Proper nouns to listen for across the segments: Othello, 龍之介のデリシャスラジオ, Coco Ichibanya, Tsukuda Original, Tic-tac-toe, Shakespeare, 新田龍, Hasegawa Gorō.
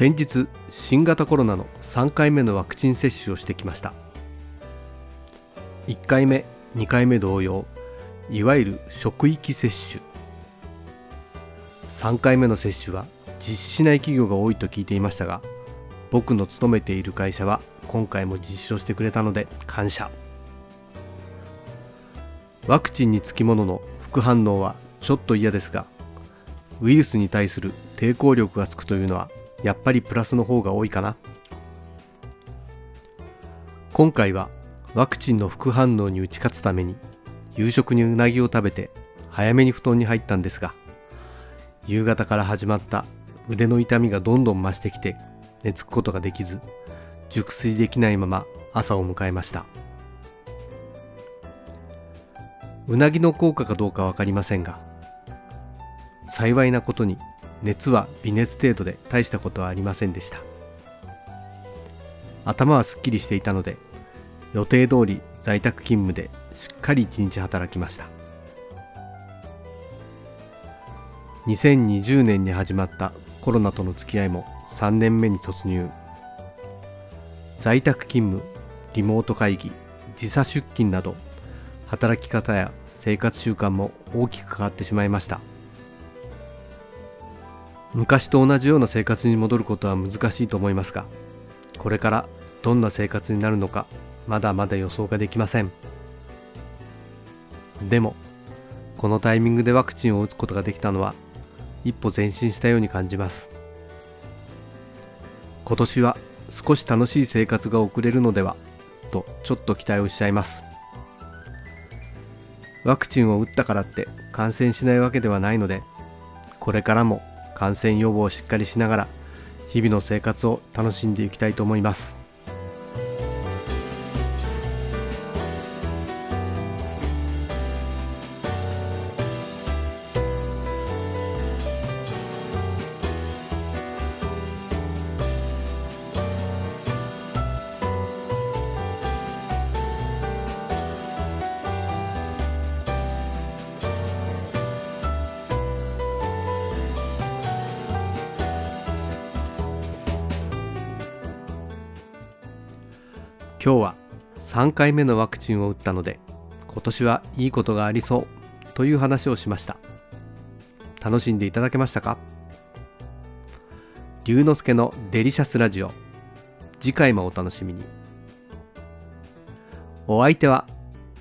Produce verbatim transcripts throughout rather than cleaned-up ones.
先日、新型コロナのさんかいめのワクチン接種をしてきました。いっかいめ、にかいめ同様、いわゆる職域接種。さんかいめの接種は実施しない企業が多いと聞いていましたが、僕の勤めている会社は今回も実証してくれたので感謝。ワクチンにつきものの副反応はちょっと嫌ですが、ウイルスに対する抵抗力がつくというのはやっぱりプラスの方が多いかな。今回はワクチンの副反応に打ち勝つために夕食にうなぎを食べて早めに布団に入ったんですが、夕方から始まった腕の痛みがどんどん増してきて寝つくことができず、熟睡できないまま朝を迎えました。うなぎの効果かどうかわかりませんが、幸いなことに熱は微熱程度で大したことはありませんでした。頭はすっきりしていたので、予定通り在宅勤務でしっかり一日働きました。にせんにじゅうねんに始まったコロナとの付き合いもさんねんめに突入。在宅勤務、リモート会議、時差出勤など、働き方や生活習慣も大きく変わってしまいました。昔と同じような生活に戻ることは難しいと思いますが、これからどんな生活になるのかまだまだ予想ができません。でも、このタイミングでワクチンを打つことができたのは一歩前進したように感じます。今年は少し楽しい生活が送れるのではとちょっと期待をしちゃいます。ワクチンを打ったからって感染しないわけではないので、これからも感染予防をしっかりしながら日々の生活を楽しんでいきたいと思います。今日はさんかいめのワクチンを打ったので、今年はいいことがありそうという話をしました。楽しんでいただけましたか？龍之介のデリシャスラジオ。次回もお楽しみに。お相手は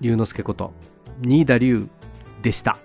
龍之介こと新田龍でした。